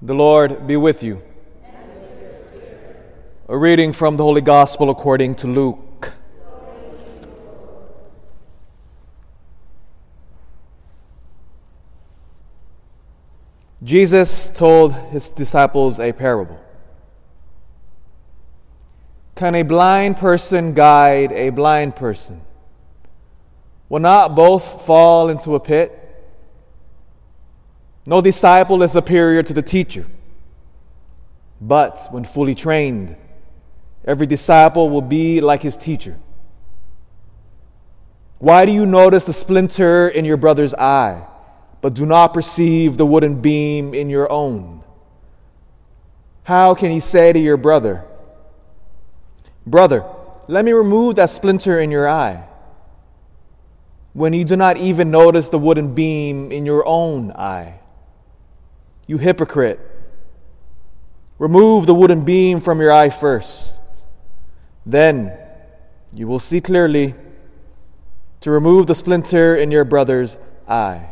The Lord be with you. And with your spirit. A reading from the Holy Gospel according to Luke. Glory to you, Lord. Jesus told his disciples a parable. Can a blind person guide a blind person? Will not both fall into a pit? No disciple is superior to the teacher, but when fully trained, every disciple will be like his teacher. Why do you notice the splinter in your brother's eye, but do not perceive the wooden beam in your own? How can he say to your brother, "Brother, let me remove that splinter in your eye," when you do not even notice the wooden beam in your own eye? You hypocrite, remove the wooden beam from your eye first. Then you will see clearly to remove the splinter in your brother's eye.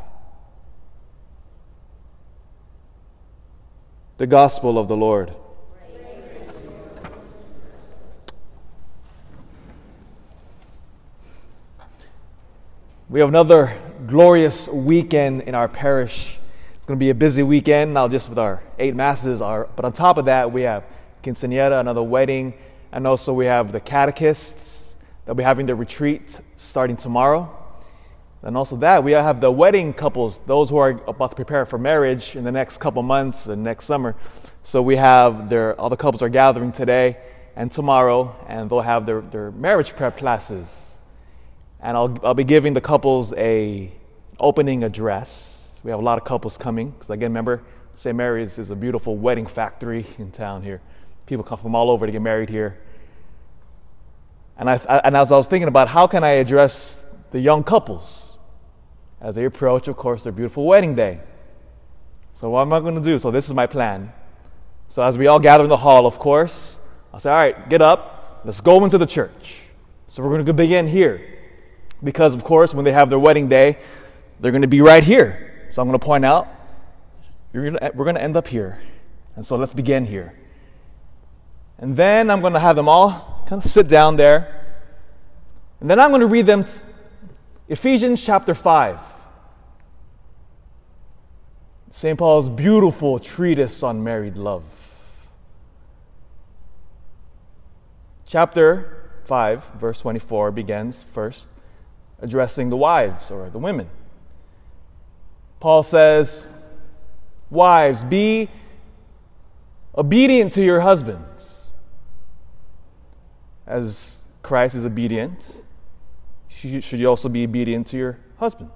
The Gospel of the Lord. Praise. We have another glorious weekend in our parish. It's going to be a busy weekend, not just with our 8 masses, but on top of that, we have quinceañera, another wedding, and also we have the catechists that will be having their retreat starting tomorrow. And also that, we have the wedding couples, those who are about to prepare for marriage in the next couple months and next summer. So we have all the couples are gathering today and tomorrow, and they'll have their marriage prep classes. And I'll be giving the couples an opening address. We have a lot of couples coming, because again, remember, St. Mary's is a beautiful wedding factory in town here. People come from all over to get married here. And as I was thinking about how can I address the young couples as they approach, of course, their beautiful wedding day. So what am I going to do? So this is my plan. So as we all gather in the hall, of course, I'll say, all right, get up, let's go into the church. So we're going to begin here, because, of course, when they have their wedding day, they're going to be right here. So I'm going to point out, we're going to end up here. And so let's begin here. And then I'm going to have them all kind of sit down there. And then I'm going to read them Ephesians chapter 5. St. Paul's beautiful treatise on married love. Chapter 5, verse 24 begins first addressing the wives or the women. Paul says, wives, be obedient to your husbands, as Christ is obedient. Should you also be obedient to your husbands?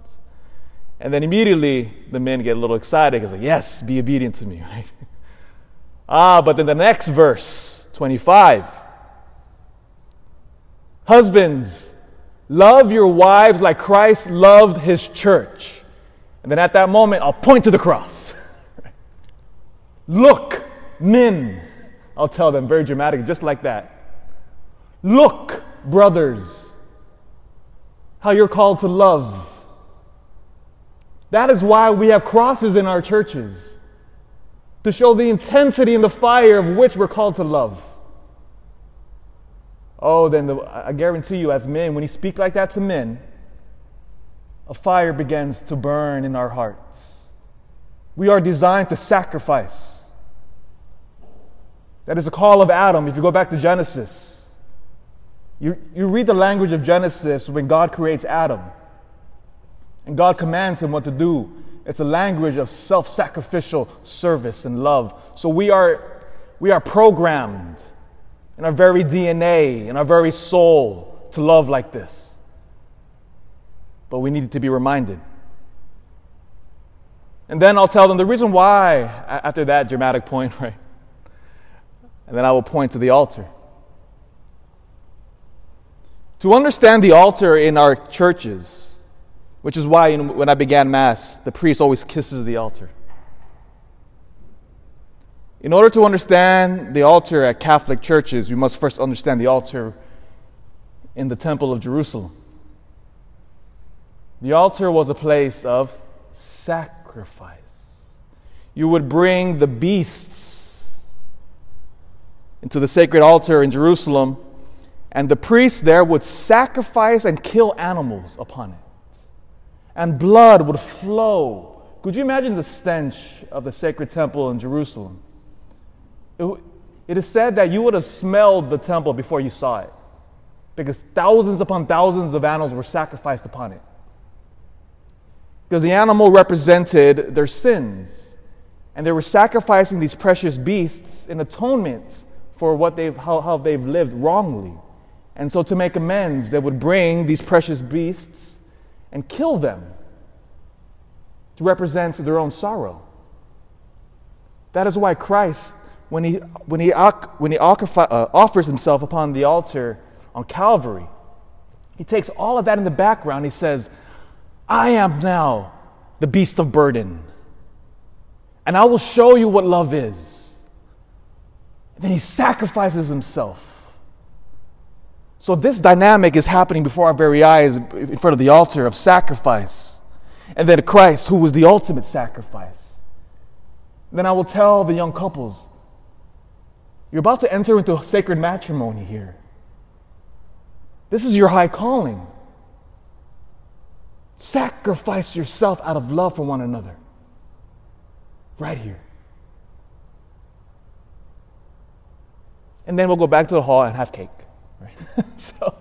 And then immediately the men get a little excited because, like, yes, be obedient to me, right? But then the next verse, 25, husbands, love your wives like Christ loved his church. And then at that moment, I'll point to the cross. Look, men, I'll tell them very dramatic, just like that. Look, brothers, how you're called to love. That is why we have crosses in our churches, to show the intensity and the fire of which we're called to love. Oh, then I guarantee you, as men, when you speak like that to men, a fire begins to burn in our hearts. We are designed to sacrifice. That is the call of Adam. If you go back to Genesis, you read the language of Genesis when God creates Adam. And God commands him what to do. It's a language of self-sacrificial service and love. So we are programmed in our very DNA, in our very soul, to love like this. But we needed to be reminded. And then I'll tell them the reason why, after that dramatic point, right? And then I will point to the altar. To understand the altar in our churches, which is why when I began Mass, the priest always kisses the altar. In order to understand the altar at Catholic churches, we must first understand the altar in the Temple of Jerusalem. The altar was a place of sacrifice. you would bring the beasts into the sacred altar in Jerusalem, and the priests there would sacrifice and kill animals upon it. And blood would flow. Could you imagine the stench of the sacred temple in Jerusalem? It is said that you would have smelled the temple before you saw it, because thousands upon thousands of animals were sacrificed upon it. Because the animal represented their sins, and they were sacrificing these precious beasts in atonement for what how they've lived wrongly. And so to make amends, they would bring these precious beasts and kill them to represent their own sorrow. That is why Christ, when he offers himself upon the altar on Calvary, he takes all of that in the background. He says, "I am now the beast of burden, and I will show you what love is." And then he sacrifices himself. So this dynamic is happening before our very eyes in front of the altar of sacrifice. And then Christ, who was the ultimate sacrifice. Then I will tell the young couples, you're about to enter into sacred matrimony here. This is your high calling. Sacrifice yourself out of love for one another. Right here. And then we'll go back to the hall and have cake. Right? So,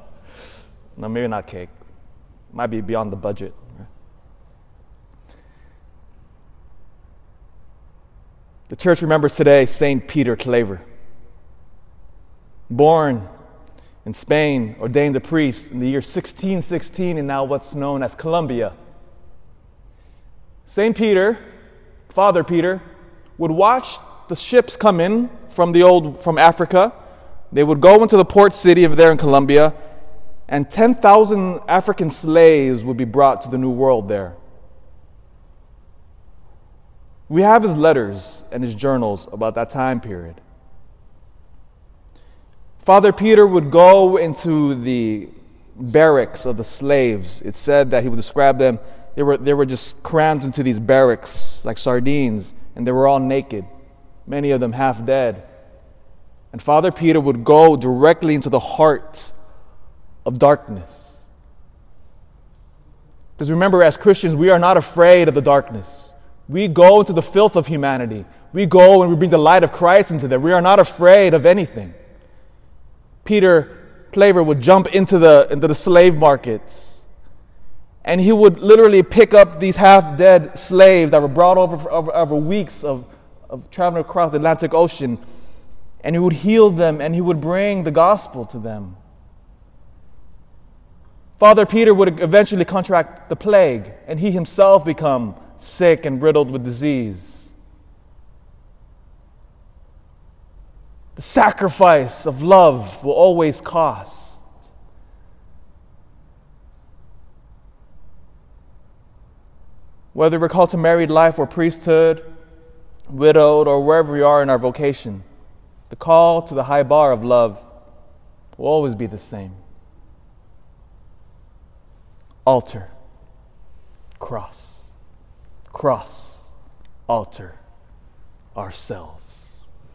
no, maybe not cake. Might be beyond the budget. Right? The church remembers today Saint Peter Claver. Born in Spain, ordained a priest in the year 1616 in now what's known as Colombia. Saint Peter, Father Peter, would watch the ships come in from Africa. They would go into the port city of there in Colombia, and 10,000 African slaves would be brought to the New World there. We have his letters and his journals about that time period. Father Peter would go into the barracks of the slaves. It said that he would describe them. They were just crammed into these barracks like sardines, and they were all naked, many of them half dead. And Father Peter would go directly into the heart of darkness. Because remember, as Christians, we are not afraid of the darkness. We go into the filth of humanity. We go and we bring the light of Christ into them. We are not afraid of anything. Peter Claver would jump into the slave markets, and he would literally pick up these half-dead slaves that were brought over weeks of traveling across the Atlantic Ocean, and he would heal them, and he would bring the gospel to them. Father Peter would eventually contract the plague, and he himself become sick and riddled with disease. The sacrifice of love will always cost. Whether we're called to married life or priesthood, widowed, or wherever we are in our vocation, the call to the high bar of love will always be the same. Altar, cross, altar, ourselves.